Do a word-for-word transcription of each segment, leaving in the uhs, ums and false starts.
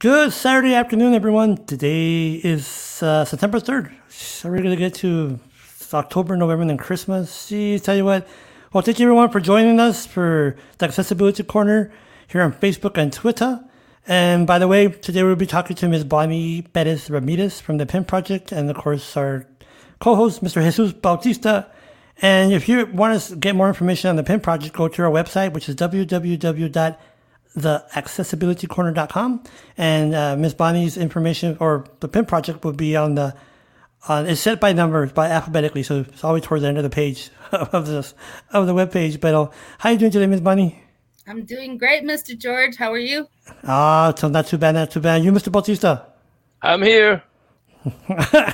Good Saturday afternoon, everyone. Today is uh, September third. So we're going to get to October, November, and then Christmas. Gee, tell you what. Well, thank you, everyone, for joining us for the Accessibility Corner here on Facebook and Twitter. And by the way, today we'll be talking to Miz Bonnie Perez Ramirez from the PEN Project and, of course, our co-host, Mister Jesus Bautista. And if you want to get more information on the PEN Project, go to our website, which is w w w dot the accessibility corner dot com, and uh, Miz Bonnie's information or the PIN project will be on the uh, it's set by numbers, by alphabetically, so it's always towards the end of the page of this of the web page. But uh, how are you doing today, Miz Bonnie? I'm doing great, Mister George. How are you? Ah, so not too bad, not too bad. You, Mister Bautista? I'm here.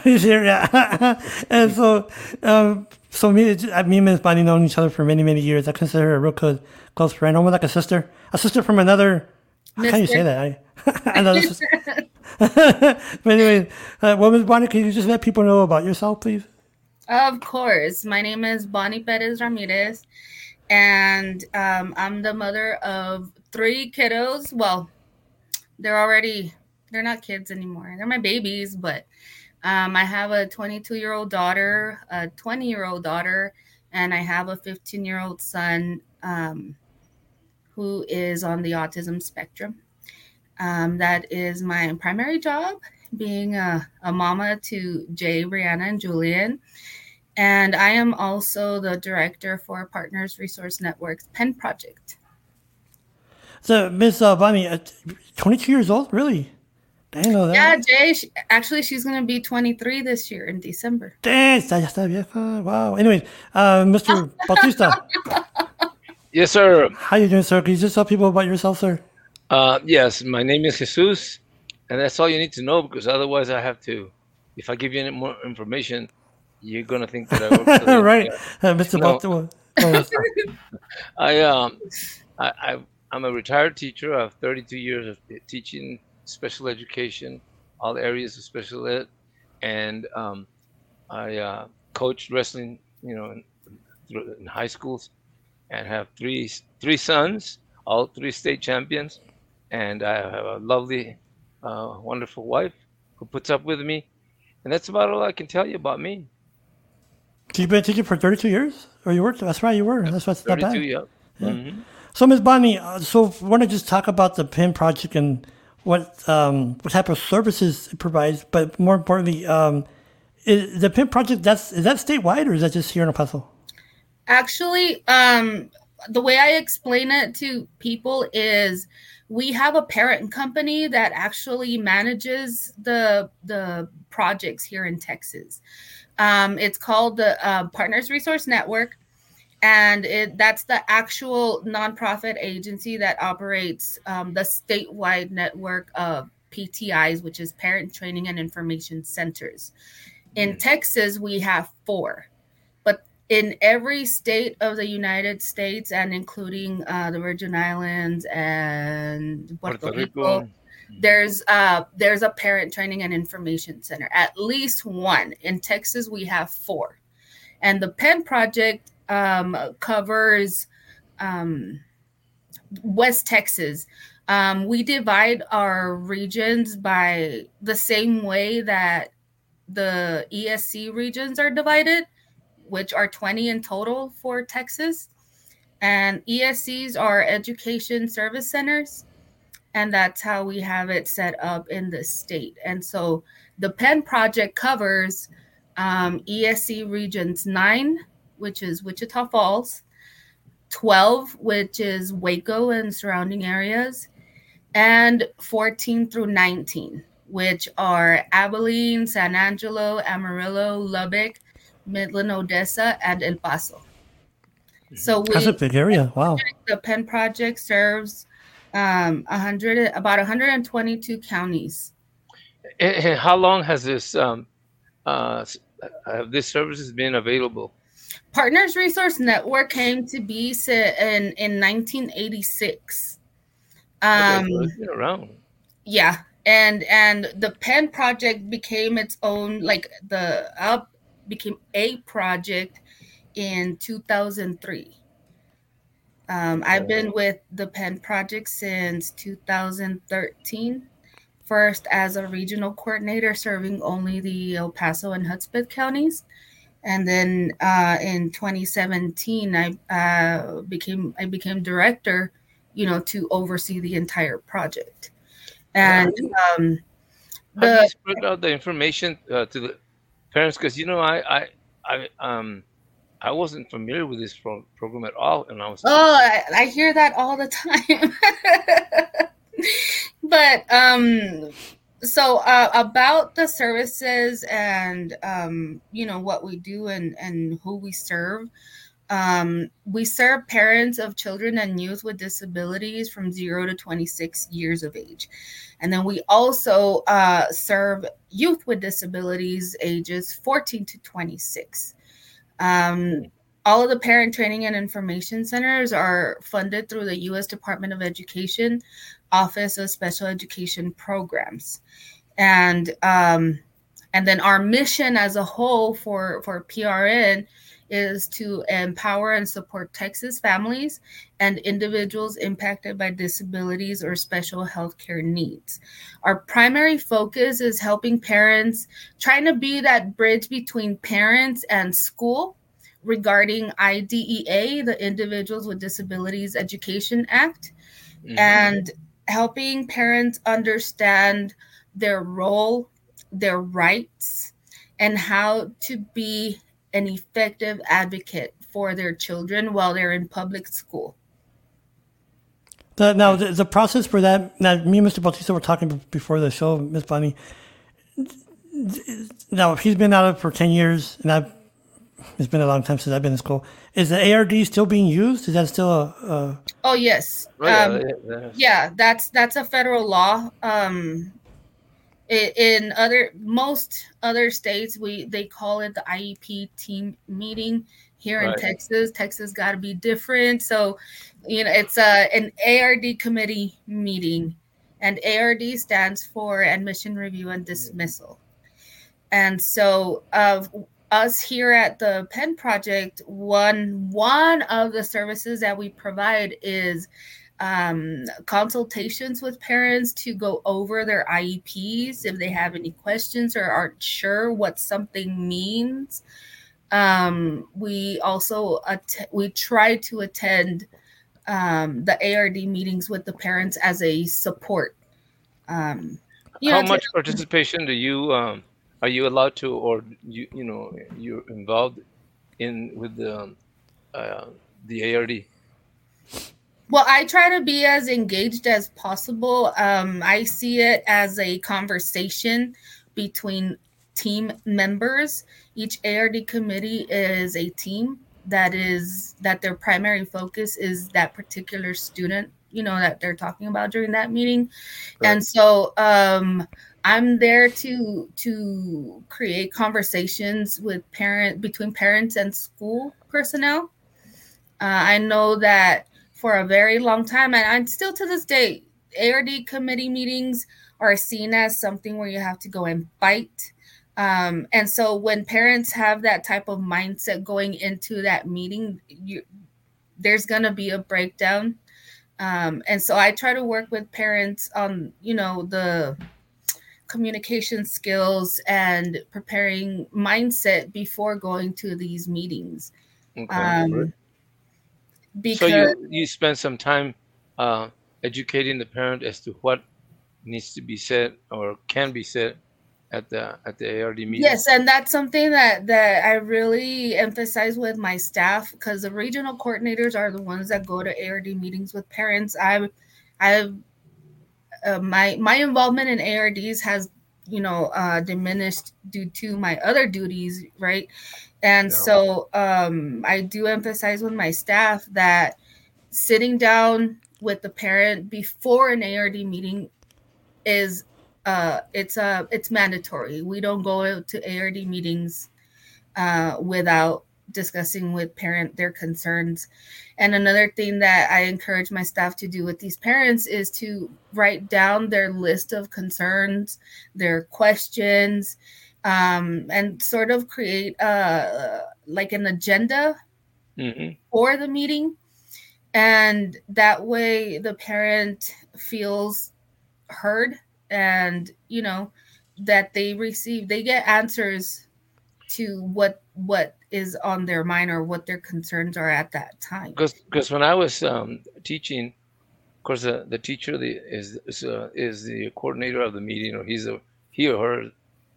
He's here, yeah. And so, um, so me, I mean, Miz Bonnie known each other for many, many years. I consider her a real good, close friend, almost like a sister, a sister from another. Mister How can you say that? I, another sister. But anyway, uh, well, Miz Bonnie, can you just let people know about yourself, please? Of course. My name is Bonnie Perez Ramirez, and um, I'm the mother of three kiddos. Well, they're already. They're not kids anymore. They're my babies, but um, I have a twenty-two-year-old daughter, a twenty-year-old daughter, and I have a fifteen-year-old son um, who is on the autism spectrum. Um, that is my primary job, being a, a mama to Jay, Brianna, and Julian. And I am also the director for Partners Resource Network's PEN Project. So, Miz Bonnie, uh, twenty-two years old? Really? I know that. Yeah, Jay, she, actually, she's going to be twenty-three this year in December. Dang, wow. Anyway, uh, Mister Bautista. Yes, sir. How you doing, sir? Can you just tell people about yourself, sir? Uh, yes, my name is Jesus, and that's all you need to know, because otherwise I have to, if I give you any more information, you're going to think that I work for the right. Uh, Mister Bautista. No. I, um, I, I, I'm a retired teacher. I have thirty-two years of teaching special education, all areas of special ed, and um, I uh, coached wrestling, you know, in, in high schools, and have three three sons, all three state champions, and I have a lovely, uh, wonderful wife who puts up with me, and that's about all I can tell you about me. You've been teaching for thirty-two years, or you were? That's right, you were. That's what's not bad. thirty-two, yeah. yeah. Mm-hmm. So, Miz Bonnie, uh, so I want to just talk about the PIN Project and what um, what type of services it provides, but more importantly, um, is the PIN Project, that's is that statewide, or is that just here in El Paso? Actually, um, the way I explain it to people is we have a parent company that actually manages the the projects here in Texas. Um, it's called the uh, Partners Resource Network. And it, that's the actual nonprofit agency that operates um, the statewide network of P T Is, which is Parent Training and Information Centers. In mm-hmm. Texas, we have four. But in every state of the United States, and including uh, the Virgin Islands and Puerto, Puerto Rico, Rico. There's uh, there's a Parent Training and Information Center, at least one. In Texas, we have four. And the PEN Project Um, covers um, West Texas. Um, we divide our regions by the same way that the E S C regions are divided, which are twenty in total for Texas. And E S Cs are education service centers. And that's how we have it set up in the state. And so the PEN Project covers um, E S C regions nine, which is Wichita Falls, twelve, which is Waco and surrounding areas, and fourteen through nineteen, which are Abilene, San Angelo, Amarillo, Lubbock, Midland, Odessa, and El Paso. So we, that's a big area. Wow. The PEN Project serves um, one hundred, about one hundred twenty-two counties. And how long has this um, uh, have this services been available? Partners Resource Network came to be in, in nineteen eighty-six. Um, okay, so it's been around. Yeah, and and the PEN Project became its own, like the up became a project in two thousand three. Um, I've been with the PEN Project since two thousand thirteen, first as a regional coordinator serving only the El Paso and Hudspeth counties. And then uh, in twenty seventeen, I uh, became I became director, you know, to oversee the entire project. And um, the, how do you spread out the information uh, to the parents? Because you know, I I I um I wasn't familiar with this pro- program at all, and I was oh, I, I hear that all the time. But um. So uh, about the services and, um, you know, what we do and, and who we serve, um, we serve parents of children and youth with disabilities from zero to twenty-six years of age. And then we also uh, serve youth with disabilities ages fourteen to twenty-six. Um, all of the parent training and information centers are funded through the U S Department of Education Office of Special Education Programs. And um, and then our mission as a whole for, for P R N is to empower and support Texas families and individuals impacted by disabilities or special health care needs. Our primary focus is helping parents, trying to be that bridge between parents and school regarding I D E A, the Individuals with Disabilities Education Act, mm-hmm. and helping parents understand their role, their rights, and how to be an effective advocate for their children while they're in public school. The, now, the, the process for that, now me and Mister Bautista were talking before the show, Miz Bonnie. Now, he's been out of it for ten years, and I've, it's been a long time since I've been in school. Is the A R D still being used? Is that still a... a... Oh, yes. Oh, yeah, um, yeah. yeah, that's that's a federal law. Um, in other most other states, we they call it the I E P team meeting. Here right. in Texas, Texas got to be different. So, you know, it's a, an A R D committee meeting. And A R D stands for Admission Review and Dismissal. And so... Uh, Us here at the PEN Project, one one of the services that we provide is um, consultations with parents to go over their I E Ps if they have any questions or aren't sure what something means. Um, we also att- we try to attend um, the A R D meetings with the parents as a support. Um, you How know, much to- participation do you? Um- Are you allowed to, or you you know you're involved in with the uh, the A R D? Well, I try to be as engaged as possible. Um, I see it as a conversation between team members. Each A R D committee is a team that is that their primary focus is that particular student, you know, that they're talking about during that meeting, right. And so. Um, I'm there to to create conversations with parent between parents and school personnel. Uh, I know that for a very long time, and I'm still to this day, A R D committee meetings are seen as something where you have to go and fight. Um, and so when parents have that type of mindset going into that meeting, you, there's going to be a breakdown. Um, and so I try to work with parents on, you know, the... communication skills and preparing mindset before going to these meetings. Okay, um, right. Because so you, you spend some time uh, educating the parent as to what needs to be said or can be said at the at the A R D meeting. Yes, and that's something that, that I really emphasize with my staff because the regional coordinators are the ones that go to A R D meetings with parents. I've I've Uh, my my involvement in A R Ds has, you know, uh, diminished due to my other duties, right? And yeah. so um, I do emphasize with my staff that sitting down with the parent before an A R D meeting is uh, it's uh, it's mandatory. We don't go to A R D meetings uh, without discussing with parent their concerns. And another thing that I encourage my staff to do with these parents is to write down their list of concerns, their questions, um, and sort of create a, like an agenda mm-hmm. for the meeting. And that way the parent feels heard and, you know, that they receive, they get answers to what what is on their mind or what their concerns are at that time. Because because when I was um, teaching, of course, uh, the teacher the, is is, uh, is the coordinator of the meeting, or he's a, he or her,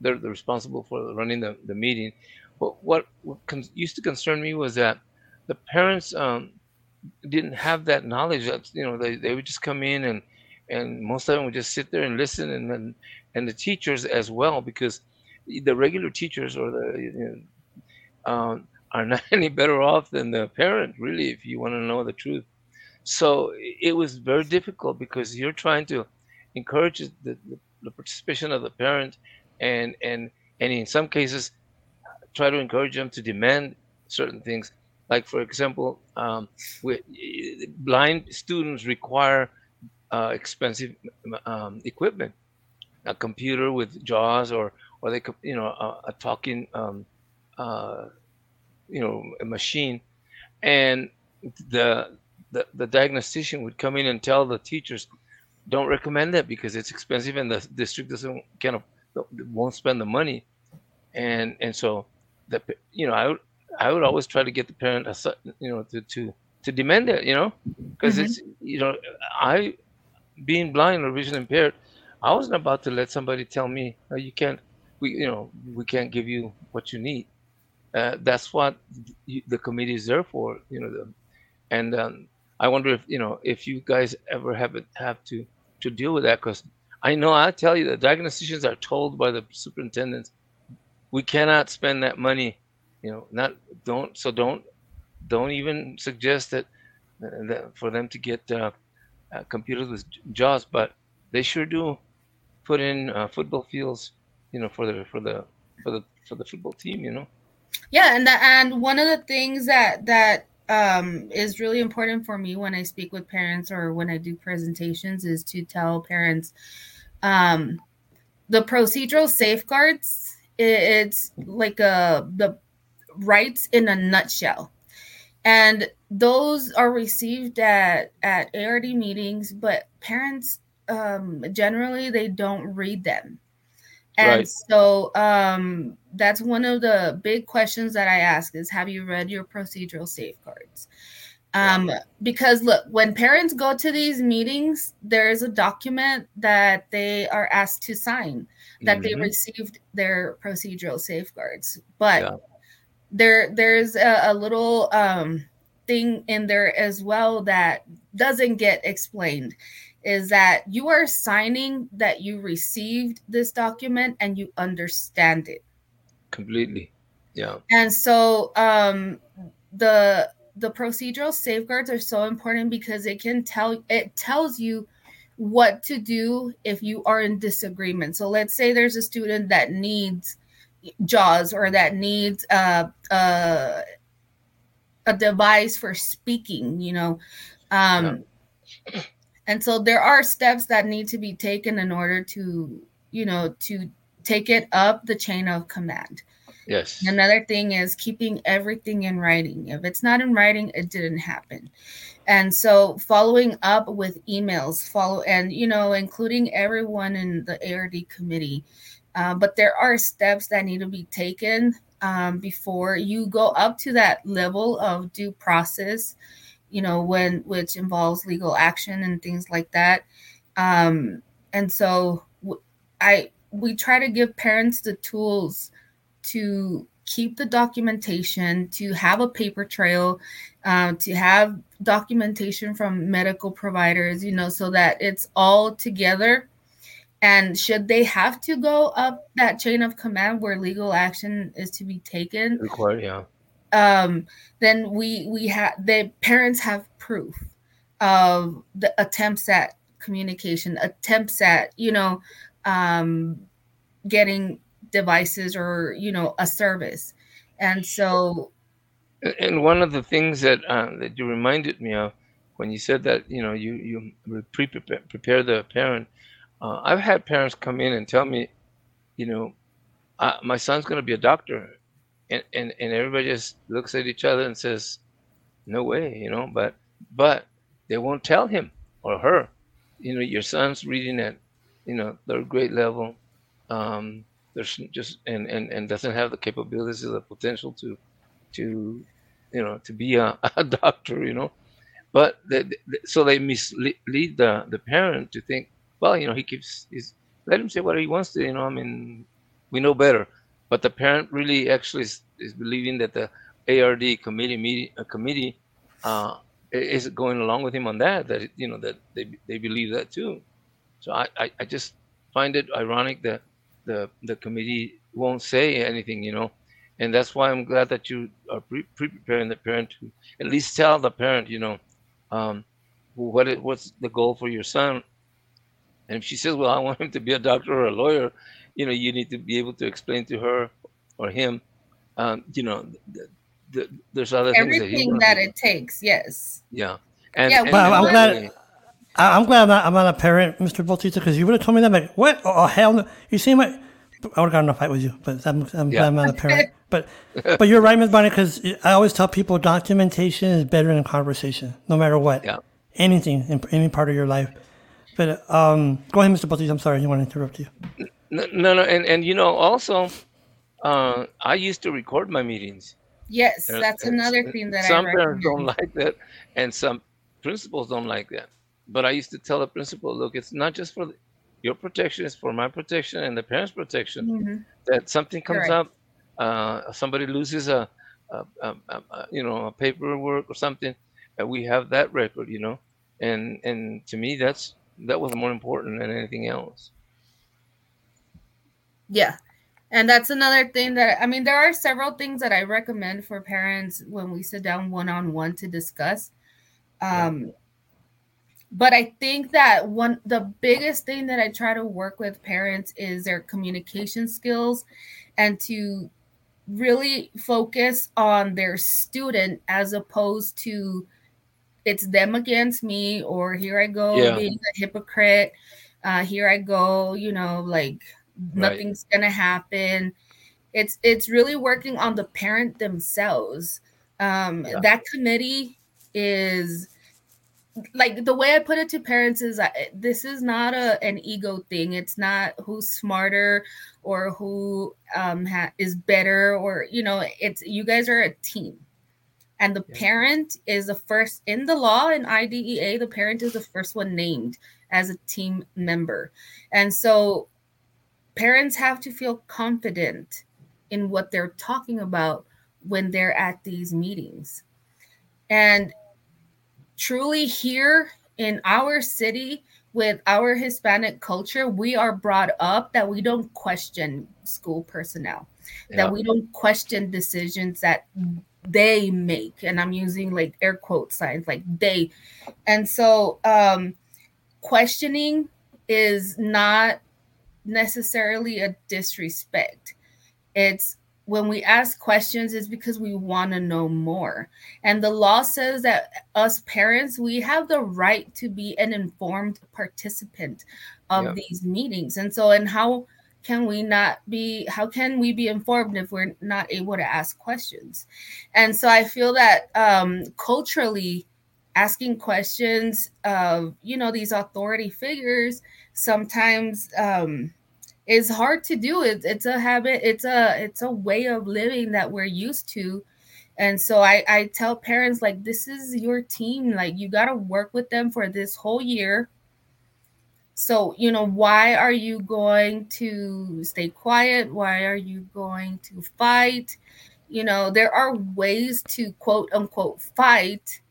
they're, they're responsible for running the, the meeting. But what, what con- used to concern me was that the parents um, didn't have that knowledge. That, you know, they, they would just come in and, and most of them would just sit there and listen, and then, and the teachers as well, because the regular teachers or the you know, um, are not any better off than the parent, really, if you want to know the truth. So it was very difficult because you're trying to encourage the, the, the participation of the parent, and and and in some cases try to encourage them to demand certain things. Like, for example, um, with, blind students require uh, expensive um, equipment, a computer with JAWS, or or they could, you know, a, a talking, um, uh, you know, a machine, and the, the the diagnostician would come in and tell the teachers, don't recommend that because it's expensive and the district doesn't kind of won't spend the money, and and so the you know I would I would always try to get the parent, you know, to to, to demand that, you know, because mm-hmm. it's you know I being blind or vision impaired. I wasn't about to let somebody tell me, oh, you can't, we, you know, we can't give you what you need. Uh, that's what the, the committee is there for, you know. The, and um, I wonder if, you know, if you guys ever have it, have to, to deal with that, because I know I tell you the diagnosticians are told by the superintendents, we cannot spend that money, you know. Not don't so don't don't even suggest that, uh, that for them to get uh, uh, computers with JAWS, but they sure do. Put in uh, football fields, you know, for the for the for the for the football team, you know. Yeah, and the, and one of the things that that um, is really important for me when I speak with parents or when I do presentations is to tell parents um, the procedural safeguards. It's like a the rights in a nutshell, and those are received at at A R D meetings, but parents um, generally they don't read them. And right. so um, that's one of the big questions that I ask is, have you read your procedural safeguards? Um, right. Because look, when parents go to these meetings, there is a document that they are asked to sign that mm-hmm. they received their procedural safeguards. But yeah. there, there's a, a little um, thing in there as well that doesn't get explained. Is that you are signing that you received this document and you understand it completely. Yeah. And so um, the the procedural safeguards are so important because it can tell it tells you what to do if you are in disagreement. So let's say there's a student that needs JAWS or that needs uh, uh, a device for speaking. You know. Um, yeah. And so there are steps that need to be taken in order to, you know, to take it up the chain of command. Yes. Another thing is keeping everything in writing. If it's not in writing, it didn't happen. And so following up with emails, follow and, you know, including everyone in the A R D committee. Uh, but there are steps that need to be taken um, before you go up to that level of due process, you know, when which involves legal action and things like that. Um, and so w- I we try to give parents the tools to keep the documentation, to have a paper trail, uh, to have documentation from medical providers, you know, so that it's all together. And should they have to go up that chain of command where legal action is to be taken? Required, yeah. Um, then we we have the parents have proof of the attempts at communication, attempts at you know um, getting devices or you know a service, and so. And one of the things that uh, that you reminded me of when you said that you know you you pre prepare the parent, uh, I've had parents come in and tell me, you know, uh, my son's going to be a doctor. And, and and everybody just looks at each other and says, no way, you know, but but they won't tell him or her, you know, your son's reading at you know, their grade level, um, there's just and, and, and doesn't have the capabilities or the potential to, to, you know, to be a, a doctor, you know, but they, they, so they mislead the, the parent to think, well, you know, he keeps his, let him say what he wants to, you know, I mean, we know better. But the parent really actually is, is believing that the A R D committee meeting, uh, committee uh, is going along with him on that, that, you know, that they they believe that too. So I, I, I just find it ironic that the the committee won't say anything, you know, and that's why I'm glad that you are pre- preparing the parent to at least tell the parent, you know, um, what it, what's the goal for your son. And if she says, well, I want him to be a doctor or a lawyer, you know, you need to be able to explain to her or him, um, you know, the, the, there's other Everything things that, he that it takes. Yes. Yeah. And, yeah, and well, I'm glad. Way. I'm glad I'm not, I'm not a parent, Mister Bautista, because you would have told me that. Like, what? Oh hell no! You see what? I would have gotten in a fight with you, but I'm, I'm yeah. glad I'm not a parent. But but you're right, Miz Bonnie, because I always tell people documentation is better than conversation, no matter what. Yeah. Anything in any part of your life. But um, go ahead, Mister Bautista. I'm sorry, I didn't want to interrupt you. No, no, no and, and you know, also, uh, I used to record my meetings. Yes, and, that's and another thing that some I Some parents don't like that, and some principals don't like that. But I used to tell the principal, look, it's not just for the, your protection, it's for my protection and the parents' protection. Mm-hmm. That something comes right. up, uh, somebody loses a, a, a, a, you know, a paperwork or something, and we have that record, you know. And and to me, that's that was more important than anything else. Yeah, and that's another thing that I mean, there are several things that I recommend for parents when we sit down one on one to discuss. Um, yeah. But I think that one, the biggest thing that I try to work with parents is their communication skills and to really focus on their student as opposed to it's them against me or here I go yeah. being a hypocrite. Uh, here I go, you know, like nothing's right. going to happen. It's, it's really working on the parent themselves. Um, yeah. That committee is... Like the way I put it to parents is uh, this is not a an ego thing. It's not who's smarter or who um, ha- is better or, you know, it's you guys are a team. And the yeah. parent is the first in the law in I D E A. The parent is the first one named as a team member. And so parents have to feel confident in what they're talking about when they're at these meetings. And truly here in our city with our Hispanic culture, we are brought up that we don't question school personnel, yeah. that we don't question decisions that they make. And I'm using like air quote signs like they. And so um, questioning is not necessarily a disrespect. It's when we ask questions, it's because we want to know more. And the law says that us parents, we have the right to be an informed participant of yeah. these meetings. And so, and how can we not be, how can we be informed if we're not able to ask questions? And so I feel that um, culturally asking questions of, you know, these authority figures sometimes, um, it's hard to do. It's it's a habit. It's a it's a way of living that we're used to, and so I, I tell parents like this is your team. Like you got to work with them for this whole year. So you know why are you going to stay quiet? Why are you going to fight? You know there are ways to quote unquote fight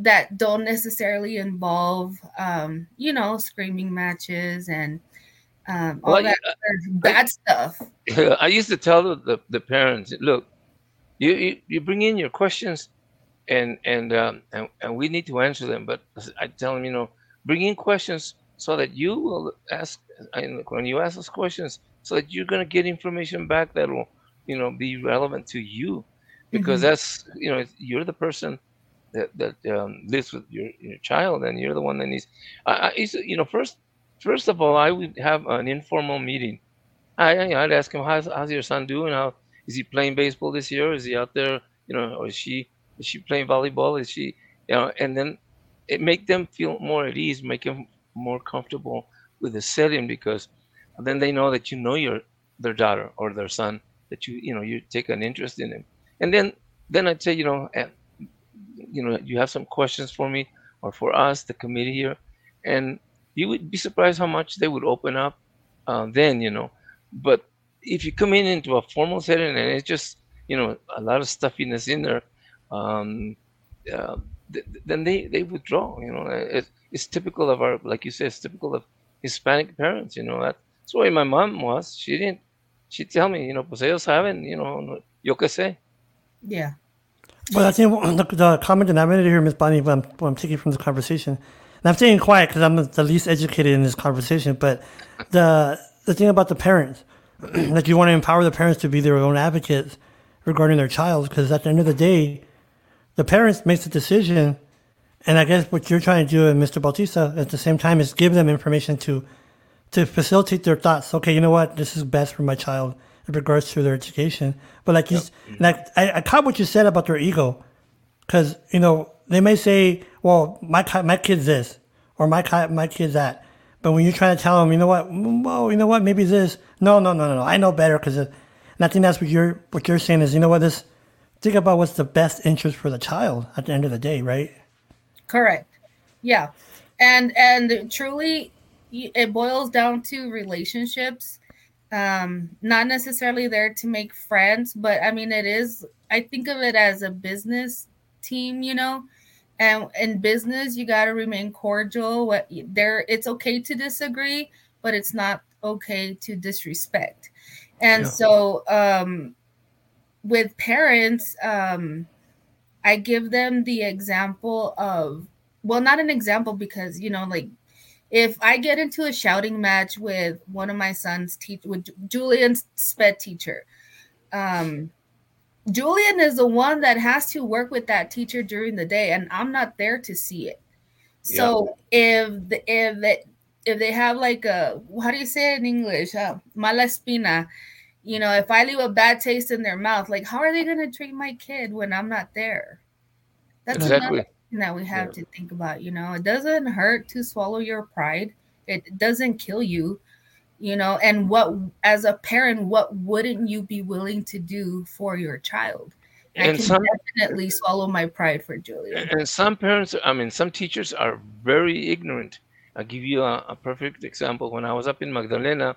that don't necessarily involve um, you know screaming matches and. Um, all well, that I, bad I, stuff. I used to tell the, the, the parents, look, you, you, you bring in your questions, and and, um, and and we need to answer them. But I tell them, you know, bring in questions so that you will ask, and when you ask us questions, so that you're going to get information back that will, you know, be relevant to you, because mm-hmm. that's, you know, you're the person that that um, lives with your, your child, and you're the one that needs. I, I used to, you know, first. First of all, I would have an informal meeting. I, I'd ask him, how's, how's your son doing? How is he playing baseball this year? Is he out there, you know, or is she is she playing volleyball? Is she, you know, and then it make them feel more at ease, make them more comfortable with the selling, because then they know that you know your their daughter or their son, that you you know you take an interest in them. And then then I say, you know, you know, you have some questions for me or for us, the committee here, and you would be surprised how much they would open up. Uh, then you know, but if you come in into a formal setting and it's just you know a lot of stuffiness in there, um, uh, th- then they, they withdraw. You know, it, it's typical of our, like you said, it's typical of Hispanic parents. You know, that's the way my mom was. She didn't. She tell me, you know, pues ellos saben. You know, yo que sé. Yeah. Well, I think look, the common denominator here, Miz Bonnie, what I'm, what I'm taking from this conversation, and I'm staying quiet because I'm the least educated in this conversation, but the the thing about the parents, that you want to empower the parents to be their own advocates regarding their child, because at the end of the day, the parents makes the decision, and I guess what you're trying to do, and Mister Bautista, at the same time, is give them information to to facilitate their thoughts. Okay, you know what? This is best for my child in regards to their education. But like you, yep. like I, I caught what you said about their ego, because you know they may say, "Well, my my kid's this," or "my my kid's that," but when you try to tell them, you know what? Well, you know what? Maybe this. No, no, no, no, no. I know better because, and I think that's what you're what you're saying is, you know what? This think about what's the best interest for the child at the end of the day, right? Correct. Yeah, and and truly, it boils down to relationships. Um, not necessarily there to make friends, but I mean, it is, I think of it as a business team, you know, and in business, you got to remain cordial. What there, it's okay to disagree, but it's not okay to disrespect. And yeah. so, um, with parents, um, I give them the example of, well, not an example because, you know, like, if I get into a shouting match with one of my son's teach with Julian's sped teacher, um, Julian is the one that has to work with that teacher during the day, and I'm not there to see it. So yeah. if the, if they, if they have like a, how do you say it in English? Uh, mala espina, you know, if I leave a bad taste in their mouth, like how are they going to treat my kid when I'm not there? That's exactly. Another- that we have yeah. to think about, you know, it doesn't hurt to swallow your pride. It doesn't kill you, you know, and what, as a parent, what wouldn't you be willing to do for your child? And I can some, definitely swallow my pride for Julia. And some parents, I mean, some teachers are very ignorant. I'll give you a, a perfect example. When I was up in Magdalena,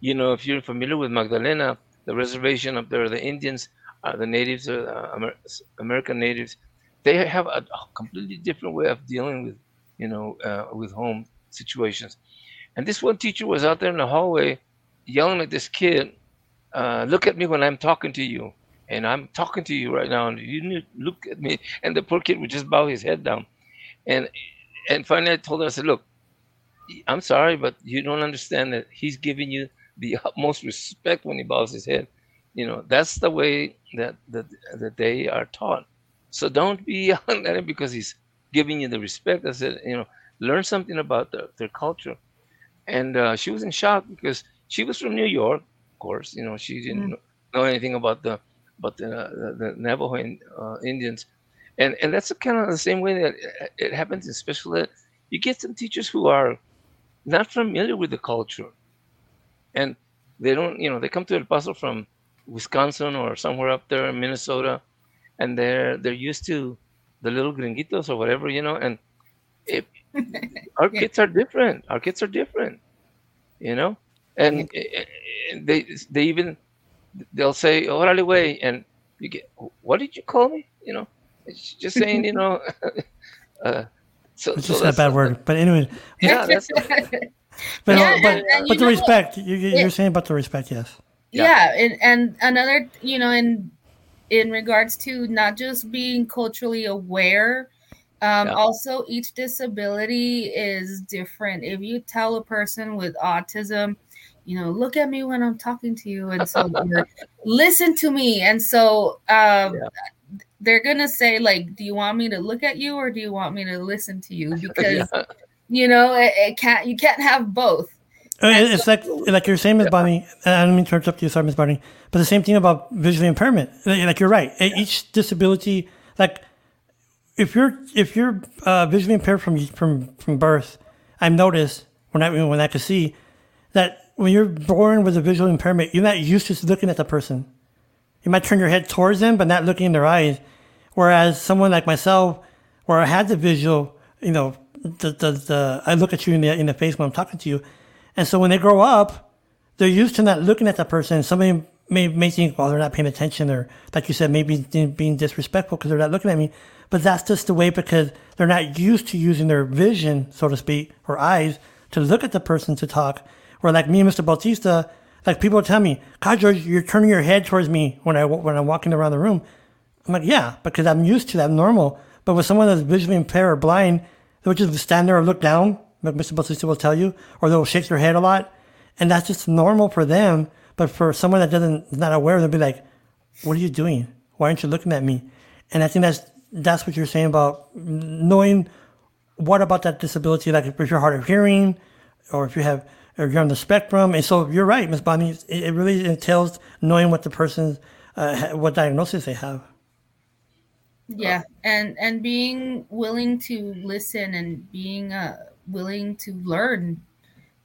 you know, if you're familiar with Magdalena, the reservation up there, the Indians, uh, the natives, uh, Amer- American natives, they have a completely different way of dealing with, you know, uh, with home situations. And this one teacher was out there in the hallway yelling at this kid, uh, look at me when I'm talking to you. And I'm talking to you right now. And you need to look at me. And the poor kid would just bow his head down. And and finally I told her, I said, look, I'm sorry, but you don't understand that he's giving you the utmost respect when he bows his head. You know, that's the way that that, that they are taught. So don't be yelling at him because he's giving you the respect. I said, you know, learn something about the, their culture. And uh, she was in shock because she was from New York, of course. You know, she didn't mm. know anything about the about the, the, the Navajo in, uh, Indians. And and that's kind of the same way that it, it happens in special ed. You get some teachers who are not familiar with the culture. And they don't, you know, they come to El Paso from Wisconsin or somewhere up there in Minnesota. And they're they're used to the little gringuitos or whatever, you know. And it, our yeah. kids are different. Our kids are different, you know. And yeah. they they even they'll say "orale way," and you get, what did you call me? You know, it's just saying, you know. uh, so it's so just a bad word, but anyway. Yeah, that's. But yeah, but, and, but the know, respect you, you're it, saying about the respect, yes. Yeah, yeah. And, and another, you know, in. in regards to not just being culturally aware, um, yeah. also each disability is different. If you tell a person with autism, you know, look at me when I'm talking to you, and so listen to me. And so um, yeah. they're going to say, like, do you want me to look at you or do you want me to listen to you? Because, yeah. you know, it, it can't, you can't have both. And it's so, like like you're saying, Miz Yeah. Bonnie, and I don't mean to interrupt you, sorry, Miz Bonnie, but the same thing about visually impairment. Like you're right. Yeah. Each disability, like if you're if you're uh, visually impaired from from from birth, I've noticed when I, when I could see that when you're born with a visual impairment, you're not used to looking at the person. You might turn your head towards them, but not looking in their eyes. Whereas someone like myself, where I had the visual, you know, the, the, the I look at you in the in the face when I'm talking to you. And so when they grow up, they're used to not looking at that person. Somebody may, may think, well, they're not paying attention, or like you said, maybe being disrespectful because they're not looking at me. But that's just the way, because they're not used to using their vision, so to speak, or eyes to look at the person to talk. Where like me and Mister Bautista, like people tell me, God, George, you're turning your head towards me when, I, when I'm walking around the room. I'm like, yeah, because I'm used to that, I'm normal. But with someone that's visually impaired or blind, they'll just stand there or look down, like Mister Bautista will tell you, or they'll shake their head a lot. And that's just normal for them. But for someone that doesn't, is not aware, they'll be like, what are you doing? Why aren't you looking at me? And I think that's, that's what you're saying about knowing what about that disability, like if you're hard of hearing, or if you have, or you're on the spectrum. And so you're right, Miz Bonnie, it, it really entails knowing what the person's, uh, what diagnosis they have. Yeah, and, and being willing to listen and being uh, willing to learn.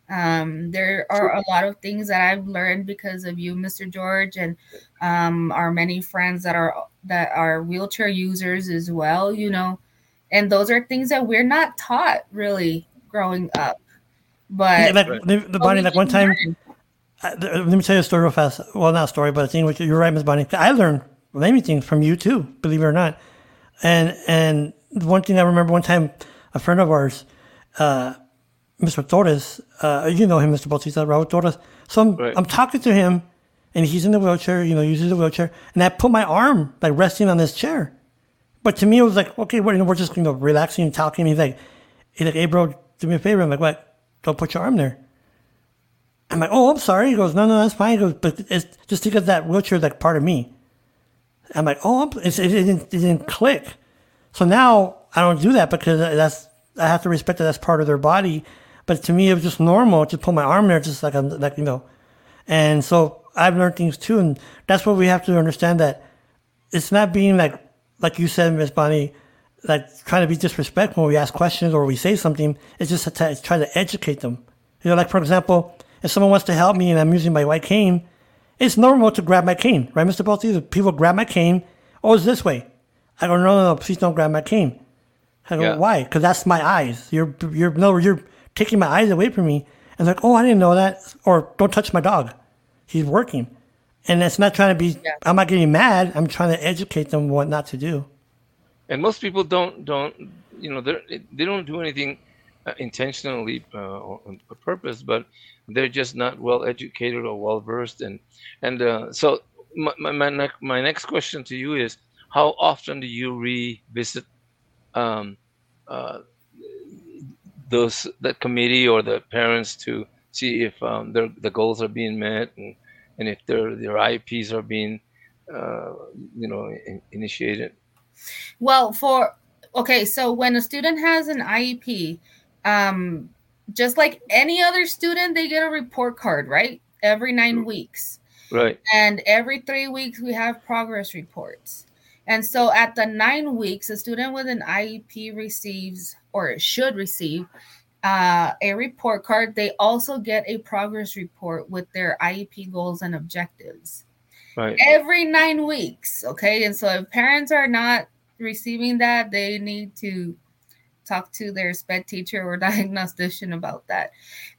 Um, there are a lot of things that I've learned because of you, Mister George, and um, our many friends that are that are wheelchair users as well, you know, and those are things that we're not taught really growing up. But yeah, like, the, the Bonnie, like one time, I, let me tell you a story real fast. Well, not a story, but a thing which you're right, Miz Bonnie. I learned many things from you too, believe it or not. And and one thing I remember one time, a friend of ours, uh, Mister Torres, uh, you know him, Mister Bautista, Raul Torres. So I'm, right. I'm talking to him, and he's in the wheelchair, you know, uses the wheelchair, and I put my arm, like, resting on his chair. But to me, it was like, okay, we're, you know, we're just, you know, relaxing and talking. He's like, he's like, hey, bro, do me a favor. I'm like, what? Don't put your arm there. I'm like, oh, I'm sorry. He goes, no, no, that's fine. He goes, but it's just because that wheelchair is, like, part of me. I'm like, oh, I'm, it, it, didn't, it didn't click. So now I don't do that because that's, I have to respect that that's part of their body. But to me, it was just normal to put my arm there, just like I'm, like, you know. And so I've learned things too, and that's what we have to understand, that it's not being like, like you said, Miz Bonnie, like trying to be disrespectful when we ask questions or we say something. It's just to, it's trying to educate them. You know, like for example, if someone wants to help me and I'm using my white cane, it's normal to grab my cane, right, Mister Bautista? People grab my cane. Oh, it's this way. I go, no, no, no, please don't grab my cane. I go, yeah. Why? Because that's my eyes. You're, you're, no, you're taking my eyes away from me. And like, oh, I didn't know that. Or don't touch my dog. He's working. And it's not trying to be, yeah. I'm not getting mad. I'm trying to educate them what not to do. And most people don't, don't, you know, they don't do anything uh, intentionally uh, or on purpose, but they're just not well educated or well versed, and and uh, so my, my my my next question to you is: how often do you revisit um, uh, those that committee or the parents to see if um, their the goals are being met, and and if their their I E Ps are being uh, you know in, initiated? Well, for okay, so when a student has an I E P. Um, Just like any other student, they get a report card, right? Every nine weeks. Right. And every three weeks, we have progress reports. And so at the nine weeks, a student with an I E P receives, or should receive, uh, a report card. They also get a progress report with their I E P goals and objectives. Right. Every nine weeks, okay? And so if parents are not receiving that, they need to talk to their SPED teacher or diagnostician about that.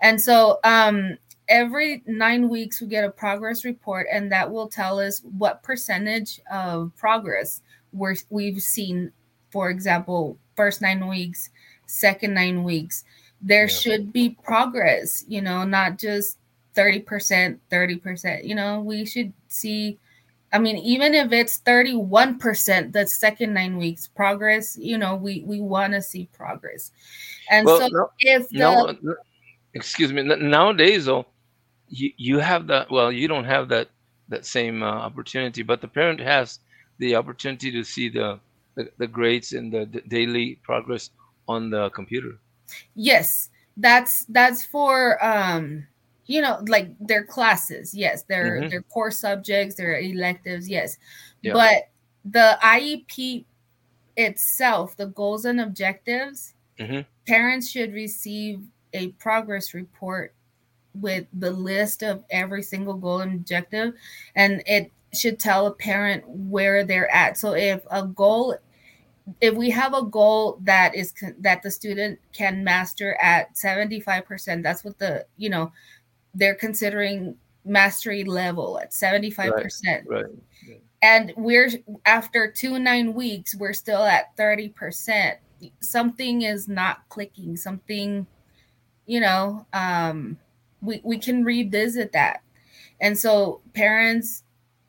And so um, every nine weeks we get a progress report, and that will tell us what percentage of progress we're, we've seen. For example, first nine weeks, second nine weeks, there yeah. should be progress, you know, not just thirty percent, thirty percent, you know, we should see, I mean, even if it's thirty-one percent, the second nine weeks progress, you know, we, we want to see progress. And well, so no, if the... No, no, excuse me. Nowadays, though, you, you have that, well, you don't have that, that same uh, opportunity, but the parent has the opportunity to see the, the, the grades and the, the daily progress on the computer. Yes, that's, that's for... Um, you know, like their classes, yes, their mm-hmm. their core subjects, their electives, yes. Yeah. But the I E P itself, the goals and objectives, mm-hmm. parents should receive a progress report with the list of every single goal and objective, and it should tell a parent where they're at. So if a goal, if we have a goal that is that the student can master at seventy-five percent, that's what the, you know, they're considering mastery level at seventy-five percent. Right, right. And we're after two, nine weeks, we're still at thirty percent. Something is not clicking, something, you know, um, we, we can revisit that. And so parents,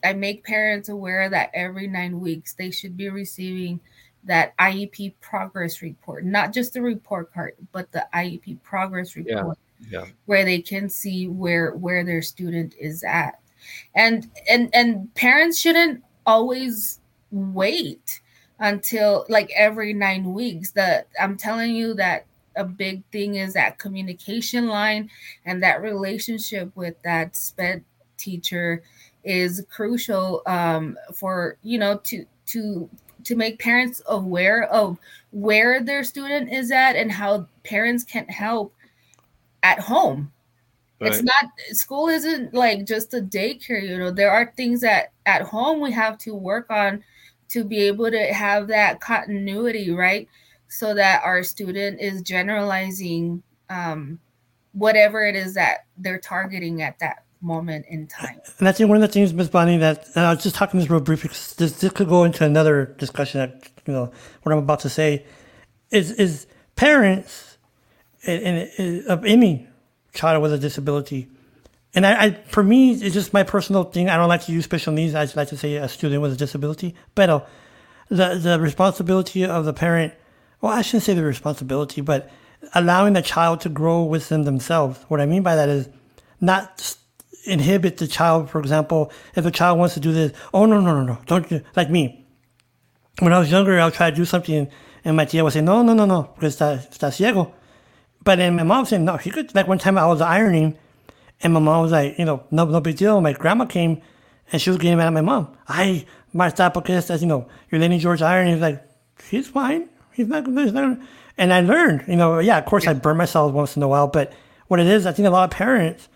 I make parents aware that every nine weeks they should be receiving that I E P progress report, not just the report card, but the I E P progress report, yeah, yeah. where they can see where where their student is at. And and and parents shouldn't always wait until like every nine weeks. The I'm telling you that a big thing is that communication line, and that relationship with that SPED teacher is crucial um, for, you know, to to to make parents aware of where their student is at and how parents can help at home. Right. It's not, school isn't like just a daycare, you know, there are things that at home we have to work on to be able to have that continuity, right? So that our student is generalizing um, whatever it is that they're targeting at that moment in time. And I think one of the things, Miz Bonnie, that, and I was just talking this real briefly, because this, this could go into another discussion that, you know, what I'm about to say, is is parents in, in, of any child with a disability. And I, I, for me, it's just my personal thing. I don't like to use special needs. I just like to say a student with a disability. But uh, the, the responsibility of the parent, well, I shouldn't say the responsibility, but allowing the child to grow within themselves. What I mean by that is not inhibit the child. For example, if a child wants to do this, oh, no, no, no, no, don't do, like me. When I was younger, I would try to do something, and my tia would say, no, no, no, no, because está, está ciego. But then my mom said, no, he could, like one time I was ironing, and my mom was like, you know, no, no big deal. My grandma came, and she was getting mad at my mom. I, Marta, because, you know, you're letting George iron. He's like, he's fine. He's not going to. And I learned, you know, yeah, of course I burn myself once in a while, but what it is, I think a lot of parents,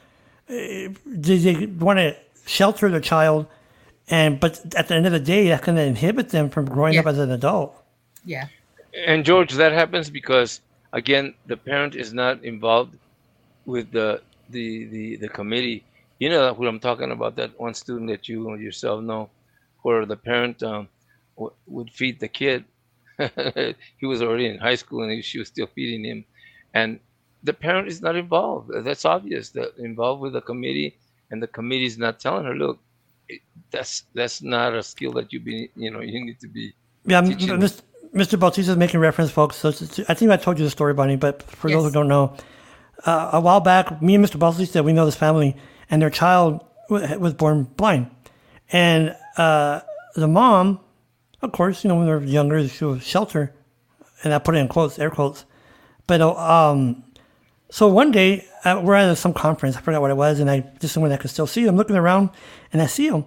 they, they want to shelter their child, and but at the end of the day, that's going to inhibit them from growing yeah. up as an adult. Yeah. And George, that happens because, again, the parent is not involved with the the, the, the committee. You know what I'm talking about, that one student that you yourself know, where the parent um, w- would feed the kid. He was already in high school, and she was still feeding him. And the parent is not involved. That's obvious. They're involved with the committee, and the committee is not telling her, look, it, that's that's not a skill that you be, you know, you need to be. Yeah, Mister Bautista is making reference, folks. So I think I told you the story, Bonnie, but for yes. those who don't know, uh, a while back, me and Mister Bautista, we know this family, and their child w- was born blind. And uh, the mom, of course, you know, when they were younger, she was shelter, and I put it in quotes, air quotes. But um, so one day, I, we're at some conference, I forgot what it was, and I just someone I could still see. I'm looking around, and I see him.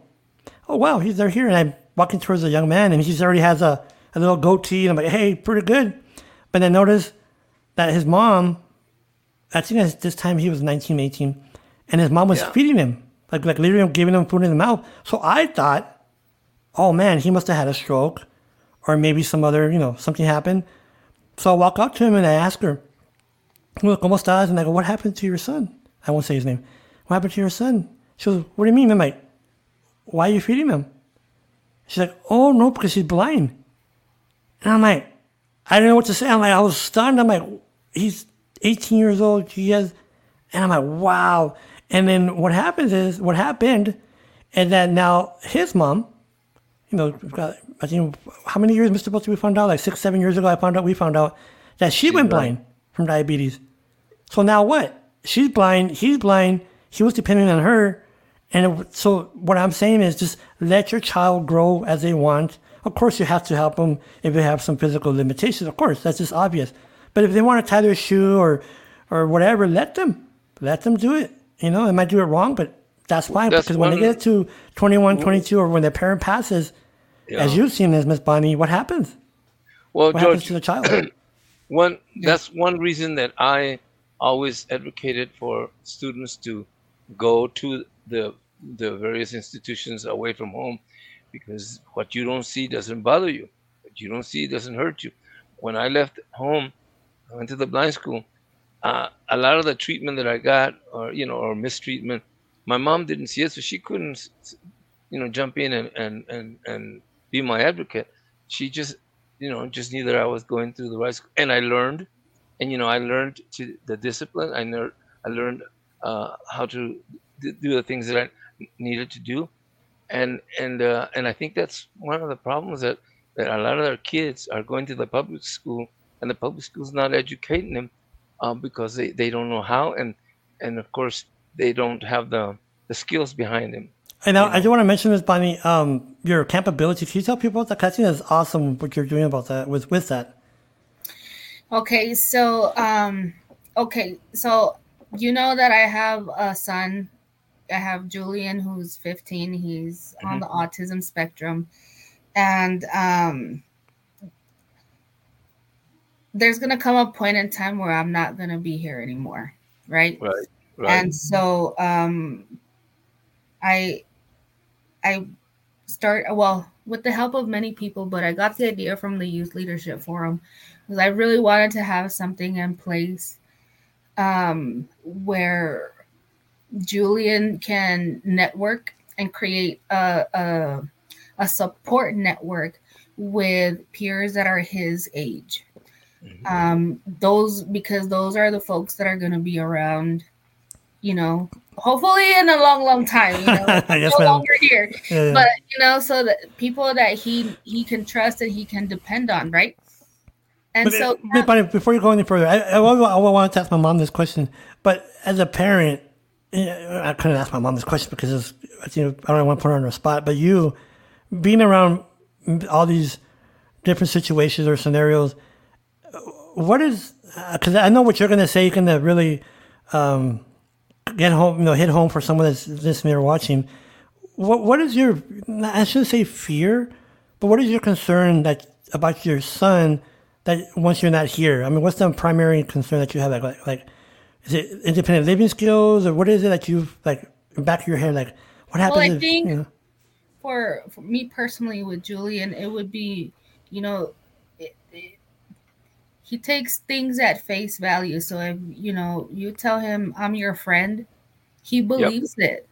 Oh, wow, he's they're here, and I'm walking towards a young man, and he's already has a, a little goatee, and I'm like, hey, pretty good. But then I noticed that his mom, I think at this time he was nineteen, eighteen, and his mom was yeah. feeding him, like, like literally giving him food in the mouth. So I thought, oh man, he must have had a stroke, or maybe some other, you know, something happened. So I walk up to him and I ask her, well, ¿cómo estás? And I go, what happened to your son? I won't say his name. What happened to your son? She goes, what do you mean? I'm like, why are you feeding him? She's like, oh no, because he's blind. And I'm like, I don't know what to say. I'm like, I was stunned. I'm like, he's eighteen years old. He has, and I'm like, wow. And then what happens is, what happened, and that now his mom, you know, I think how many years, Mister Bolton, we found out? Like six, seven years ago, I found out, we found out that she she's went blind. blind from diabetes. So now what? She's blind, he's blind, he was dependent on her. And it, so what I'm saying is just let your child grow as they want. Of course, you have to help them if they have some physical limitations. Of course, that's just obvious. But if they want to tie their shoe or, or whatever, let them. Let them do it. You know, they might do it wrong, but that's fine. That's because when they get to twenty-one, twenty-two, or when their parent passes, yeah. as you've seen this, Miss Bonnie, what happens? Well, what George, happens to the child? one, that's one reason that I always advocated for students to go to the the various institutions away from home, because what you don't see doesn't bother you. What you don't see doesn't hurt you. When I left home, I went to the blind school. Uh, a lot of the treatment that I got, or you know, or mistreatment, my mom didn't see it, so she couldn't, you know, jump in and and and, and be my advocate. She just, you know, just knew that I was going through the right school, and I learned, and you know, I learned to the discipline. I learned, I learned uh, how to d- do the things that I needed to do, and and uh, and I think that's one of the problems that that a lot of our kids are going to the public school, and the public school's not educating them. Uh, because they, they don't know how, and and of course they don't have the, the skills behind them. And now, you know? I do want to mention this, Bonnie. Um, your Campability. Can you tell people that? I think that's awesome what you're doing about that with with that. Okay, so um, okay, so you know that I have a son. I have Julian, who's fifteen. He's mm-hmm. on the autism spectrum, and um. there's going to come a point in time where I'm not going to be here anymore. Right. Right. Right. And so, um, I, I start, well, with the help of many people, but I got the idea from the Youth Leadership Forum, because I really wanted to have something in place, um, where Julian can network and create a, a, a support network with peers that are his age. Mm-hmm. Um, those, because those are the folks that are going to be around, you know, hopefully in a long, long time, you know, yes, no longer here, yeah, yeah. But you know, so that people that he, he can trust and he can depend on. Right. And but so, it, yeah. but before you go any further, I, I, I want to ask my mom this question, but as a parent, I couldn't ask my mom this question because it's, you know, I don't want to put her on the spot, but you being around all these different situations or scenarios, what is, because I know what you're going to say, you're going to really um, get home, you know, hit home for someone that's listening or watching. What What is your, I shouldn't say fear, but what is your concern that about your son that once you're not here? I mean, what's the primary concern that you have? Like, like, like is it independent living skills, or what is it that you've, like, back of your head, like, what happens? Well, I if, think you know? for, for me personally with Julian, it would be, you know, it, it, he takes things at face value. So if, you know, you tell him I'm your friend, he believes yep. it.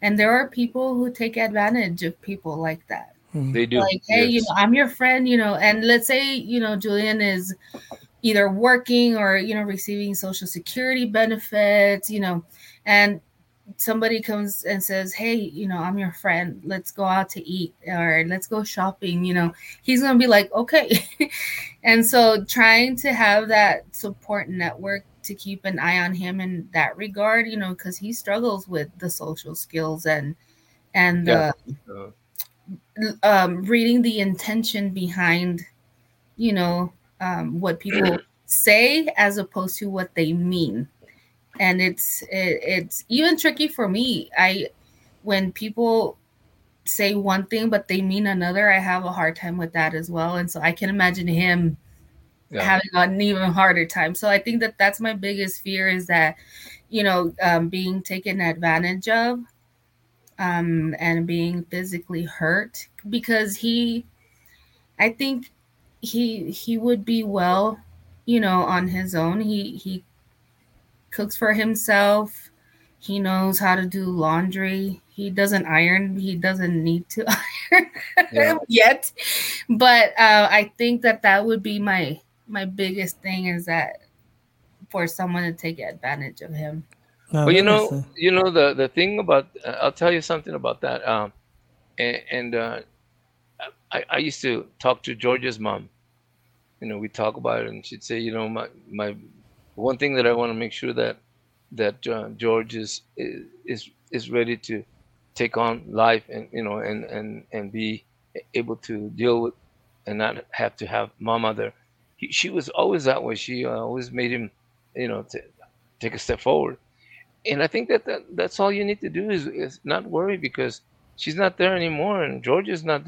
And there are people who take advantage of people like that. They do. Like, hey, yes. you know, I'm your friend, you know, and let's say, you know, Julian is either working or, you know, receiving Social Security benefits, you know, and somebody comes and says, hey, you know, I'm your friend. Let's go out to eat or let's go shopping. You know, he's going to be like, okay. And so trying to have that support network to keep an eye on him in that regard, you know, because he struggles with the social skills and and yeah. the, um, reading the intention behind, you know, um, what people say as opposed to what they mean. And it's it, it's even tricky for me. I when people say one thing but they mean another, I have a hard time with that as well. And so I can imagine him yeah. having an even harder time. So I think that that's my biggest fear, is that, you know, um, being taken advantage of um, and being physically hurt, because he, I think he he would be well, you know, on his own. He he. cooks for himself. He knows how to do laundry. He doesn't iron. He doesn't need to iron yeah. yet. But uh, I think that that would be my my biggest thing, is that for someone to take advantage of him. But well, you know, you know the the thing about uh, I'll tell you something about that. Um, and, and uh, I I used to talk to Georgia's mom. You know, we talk about it, and she'd say, you know, my my. One thing that I want to make sure that that uh, George is is is ready to take on life, and you know, and, and, and be able to deal with, and not have to have Mama there. He, she was always that way. She uh, always made him, you know, t- take a step forward. And I think that, that that's all you need to do is, is not worry, because she's not there anymore, and George is not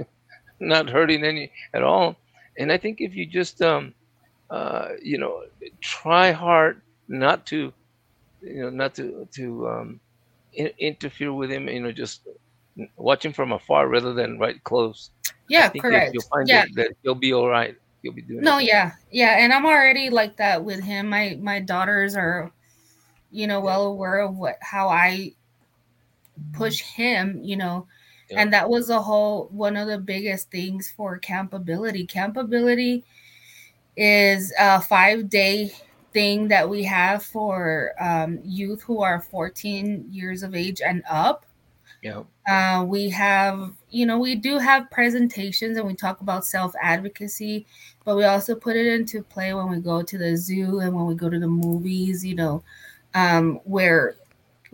not hurting any at all. And I think if you just um, Uh, you know, try hard not to you know, not to to um, in- interfere with him. You know, just watch him from afar rather than right close. Yeah, correct. You'll find yeah. that you'll be all right. You'll be doing. No, it. yeah, yeah, and I'm already like that with him. My my daughters are, you know, well aware of what how I push him. You know. And that was a whole one of the biggest things for Campability. Campability is a five day thing that we have for um, youth who are fourteen years of age and up. Yeah, uh, we have, you know, we do have presentations and we talk about self advocacy, but we also put it into play when we go to the zoo and when we go to the movies, you know, um, where.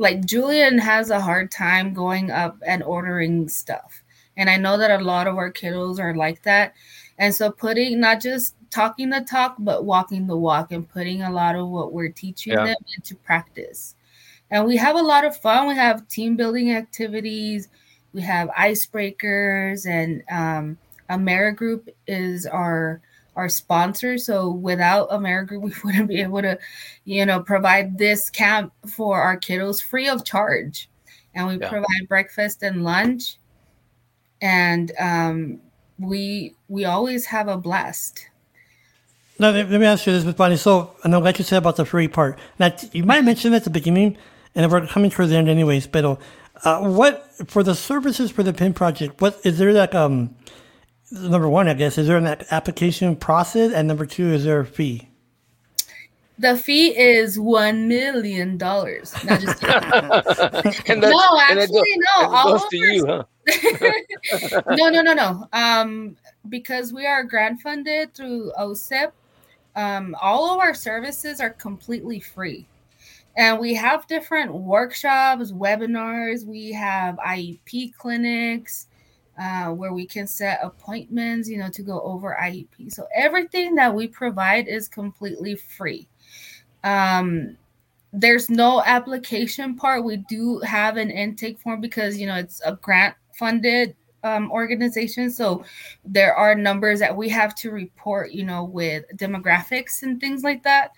Like Julian has a hard time going up and ordering stuff. And I know that a lot of our kiddos are like that. And so putting, not just talking the talk, but walking the walk and putting a lot of what we're teaching yeah. them into practice. And we have a lot of fun. We have team building activities. We have icebreakers and um, Amerigroup is our our sponsor. So without Amerigroup, we wouldn't be able to, you know, provide this camp for our kiddos free of charge. And we yeah. provide breakfast and lunch. And um, we we always have a blast. Now, let me ask you this, Miz Bonnie. So, and I'm glad you said about the free part. Now, you might mention at the beginning, and we're coming towards the end anyways, but uh, what, for the services for the PEN Project, what is there like, um, number one, I guess, is there an application process? And number two, is there a fee? The fee is one million dollars. No, just kidding. and no actually, and goes, no. All goes to you, huh? no, no, no, no. Um, because we are grant funded through O S E P, um, all of our services are completely free. And we have different workshops, webinars. We have I E P clinics. Uh, where we can set appointments, you know, to go over I E P. So everything that we provide is completely free. Um, there's no application part. We do have an intake form because, you know, it's a grant funded um, organization. So there are numbers that we have to report, you know, with demographics and things like that.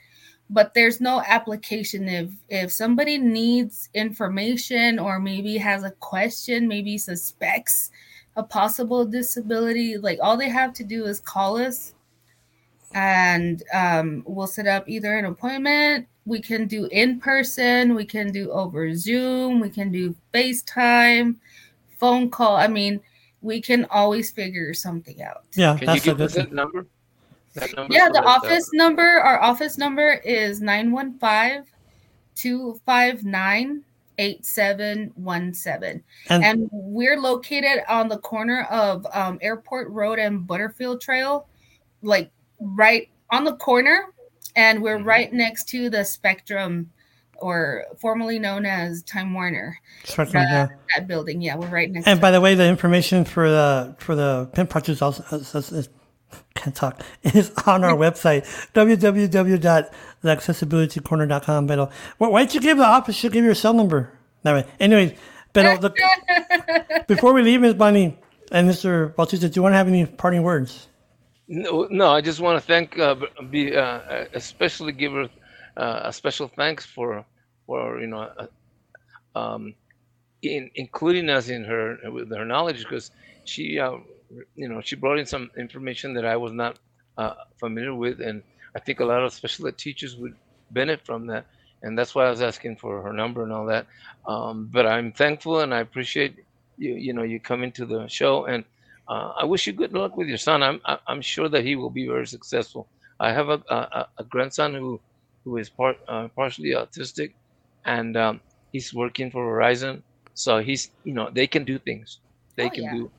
But there's no application. If if somebody needs information or maybe has a question, maybe suspects a possible disability, like all they have to do is call us and um, we'll set up either an appointment. We can do in person, we can do over Zoom, we can do FaceTime, phone call. I mean, we can always figure something out. Yeah, can that's you give us that number? That number? Yeah, the office number, our office number is nine one five, two five nine eight seven one seven, and, and we're located on the corner of um, Airport Road and Butterfield Trail, like right on the corner, and we're mm-hmm. right next to the Spectrum, or formerly known as Time Warner. Spectrum, uh, yeah. That building, yeah, we're right next. And to by it. The way, the information for the for the PEN Project is also is, is, is, can't talk is on our website www. The accessibility corner dot com, but why don't you give the office? You give your cell number. Anyway, anyways, but the, before we leave, Miz Bonnie and Mister Bautista, do you want to have any parting words? No, no. I just want to thank, uh, be uh, especially give her uh, a special thanks for for you know, uh, um, in including us in her with her knowledge, because she uh, you know she brought in some information that I was not uh, familiar with, and I think a lot of special ed teachers would benefit from that. And that's why I was asking for her number and all that. Um, but I'm thankful and I appreciate you, you know, you coming to the show, and uh, I wish you good luck with your son. I'm, I'm sure that he will be very successful. I have a, a, a grandson who, who is part, uh, partially autistic, and um, he's working for Verizon. So he's, you know, they can do things. They oh, can yeah. do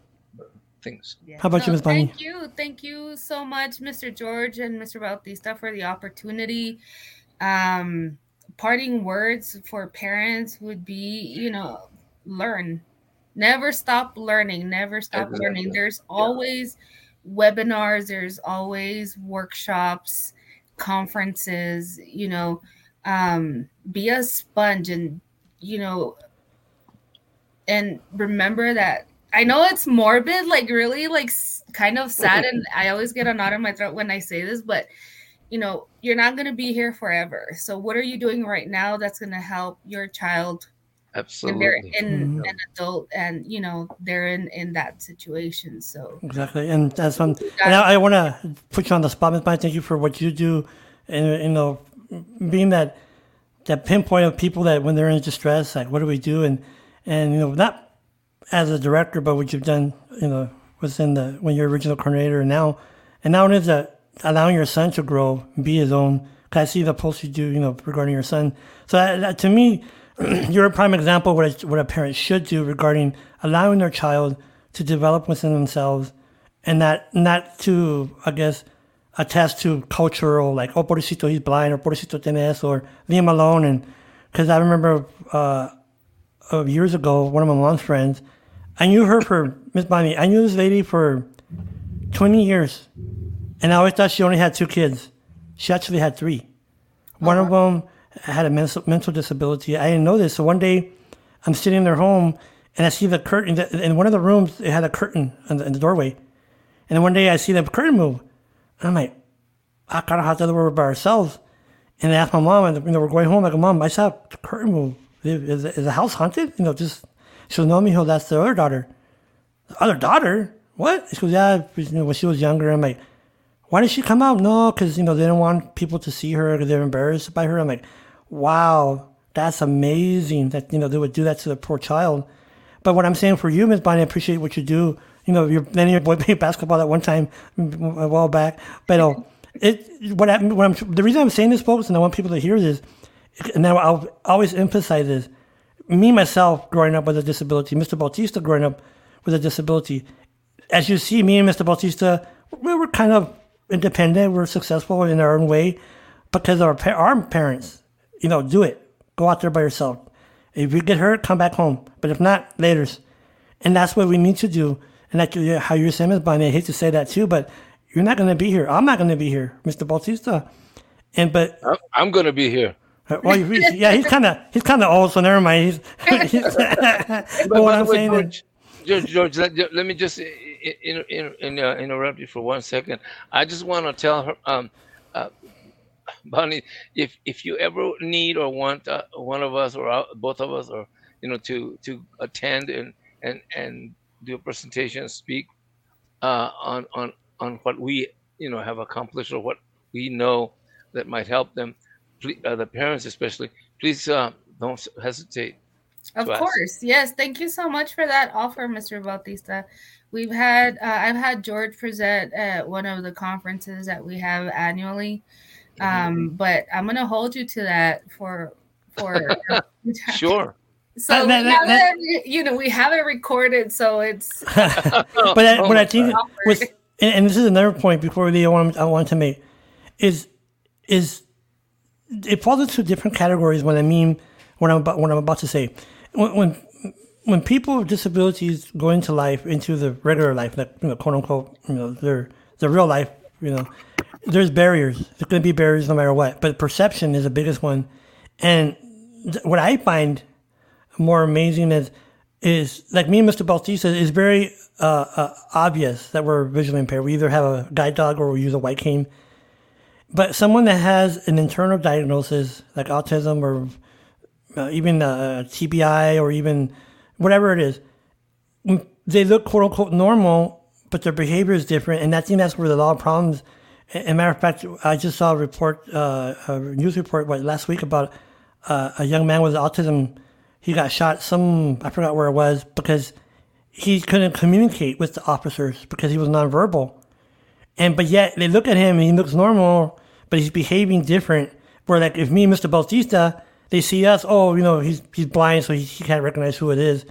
things. Yeah. How about so you, Miz Bonnie? Thank you. Thank you so much, Mister George and Mister Bautista, for the opportunity. Um, parting words for parents would be, you know, learn. Never stop learning. Never stop exactly. learning. There's always yeah. webinars. There's always workshops, conferences, you know, um, be a sponge and, you know, and remember that I know it's morbid, like really, like kind of sad, and I always get a knot in my throat when I say this, but you know, you're not going to be here forever. So what are you doing right now that's going to help your child? Absolutely. And they're in mm-hmm. an adult, and, you know, they're in, in that situation. So exactly. And that's one. And I, I want to put you on the spot, Miz Bonnie. Thank you for what you do, and, you know, being that that pinpoint of people that when they're in distress, like, what do we do? And, and, you know, not as a director, but what you've done, you know, was in the, when you're original coordinator, and now, and now it is that allowing your son to grow, be his own. Cause I see the posts you do, you know, regarding your son. So that, that, to me, you're a prime example of what a, what a parent should do regarding allowing their child to develop within themselves, and not not to, I guess, attest to cultural, like, oh, pobrecito, he's blind, or pobrecito, tiene eso, or leave him alone. And because I remember uh, years ago, one of my mom's friends, I knew her for, Miz Bonnie, I knew this lady for twenty years, and I always thought she only had two kids. She actually had three. One uh-huh. of them I had a mental, mental disability. I didn't know this. So one day I'm sitting in their home, and I see the curtain. In one of the rooms, it had a curtain in the, in the doorway. And then one day I see the curtain move. And I'm like, I kind of had to work by ourselves. And I asked my mom, and you know, we're going home. I go, Mom, I saw the curtain move. Is, is the house haunted? You know, just, she goes, no, mijo, that's the other daughter. The other daughter? What? She goes, yeah, you know, when she was younger. I'm like, why did she come out? No, because, you know, they didn't want people to see her because they're embarrassed by her. I'm like, wow, that's amazing that, you know, they would do that to the poor child. But what I'm saying for you, Miz Bonnie, I appreciate what you do. You know, your then your boy played basketball at one time a while back. But oh, it what, I, what I'm the reason I'm saying this, folks, and I want people to hear this, and now I'll always emphasize this. Me myself growing up with a disability, Mister Bautista growing up with a disability. As you see, me and Mister Bautista, we were kind of independent, we're successful in our own way because our our parents, you know, do it. Go out there by yourself. If you get hurt, come back home. But if not, later. And that's what we need to do. And that's how you're saying, Miz Bonnie. I hate to say that too, but you're not going to be here. I'm not going to be here, Mister Bautista. And but I'm going to be here. Well, yeah, he's kind of he's kind of old, so never mind. He's, he's, but but what I'm way, saying George, is, George, George, let, let me just. In, in, in, uh, interrupt you for one second. I just want to tell her, um, uh, Bonnie, if if you ever need or want uh, one of us or uh, both of us, or you know, to to attend and and, and do a presentation, speak uh, on on on what we you know have accomplished or what we know that might help them, please, uh, the parents especially, please uh, don't hesitate. Of course, ask. Yes. Thank you so much for that offer, Mister Bautista. We've had, uh, I've had George present at one of the conferences that we have annually, um, mm-hmm. but I'm going to hold you to that for, for sure. So, that, that, that, that, you know, we have it recorded, so it's. But oh, I, what I think was, and, and this is another point before the I want, I want to make is, is it falls into different categories. What I mean, what I'm about, what I'm about to say, when, when When people with disabilities go into life, into the regular life, like, you know, quote unquote, you know, their their real life, you know, there's barriers. There's going to be barriers no matter what. But perception is the biggest one. And th- what I find more amazing is, is like me and Mister Bautista, is very uh, uh, obvious that we're visually impaired. We either have a guide dog or we use a white cane. But someone that has an internal diagnosis like autism or uh, even uh, T B I or even whatever it is, they look quote unquote normal, but their behavior is different. And I think that's where the lot of problems. As a matter of fact, I just saw a report, uh, a news report what, last week about uh, a young man with autism. He got shot some, I forgot where it was, because he couldn't communicate with the officers because he was nonverbal. And, but yet they look at him and he looks normal, but he's behaving different. Where like if me and Mister Bautista, they see us, oh, you know, he's he's blind, so he, he can't recognize who it is.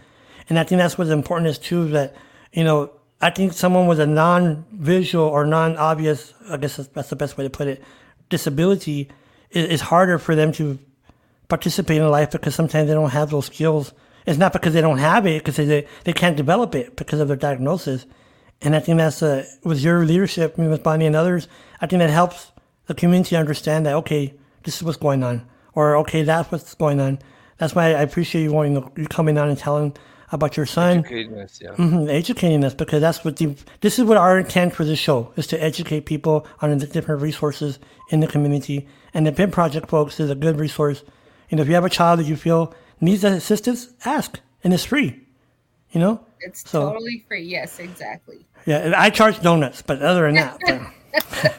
And I think that's what's important is, too, that, you know, I think someone with a non-visual or non-obvious, I guess that's the best way to put it, disability is, is harder for them to participate in life because sometimes they don't have those skills. It's not because they don't have it, because they, they can't develop it because of their diagnosis. And I think that's, a, with your leadership, with Bonnie and others, I think that helps the community understand that, okay, this is what's going on. Or, okay, that's what's going on. That's why I appreciate you wanting to, you coming on and telling about your son. Educating us, yeah. Mm-hmm, educating us, because that's what the, this is what our intent for this show is, to educate people on the different resources in the community. And the PEN Project, folks, is a good resource. You know, if you have a child that you feel needs assistance, ask, and it's free. You know, it's so, totally free. Yes, exactly. Yeah, and I charge donuts, but other than that. But.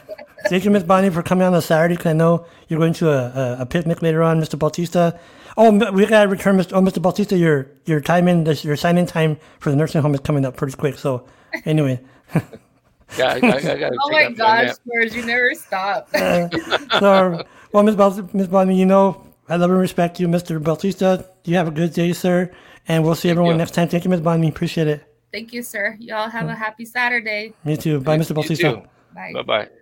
Thank you, Miss Bonnie, for coming on a Saturday, because I know you're going to a, a, a picnic later on, Mister Bautista. Oh, we got to return, Mister Oh, Mister Bautista, your your time in, your sign-in time for the nursing home is coming up pretty quick. So, anyway. yeah, I, I, I got Oh my gosh, George, you never stop. uh, so, well, Miss Bonnie, Bonnie, you know, I love and respect you, Mister Bautista. You have a good day, sir, and we'll see Thank everyone you. next time. Thank you, Miss Bonnie. Appreciate it. Thank you, sir. Y'all have a happy Saturday. Me too. Bye, Mister Bautista. Bye. Bye-bye.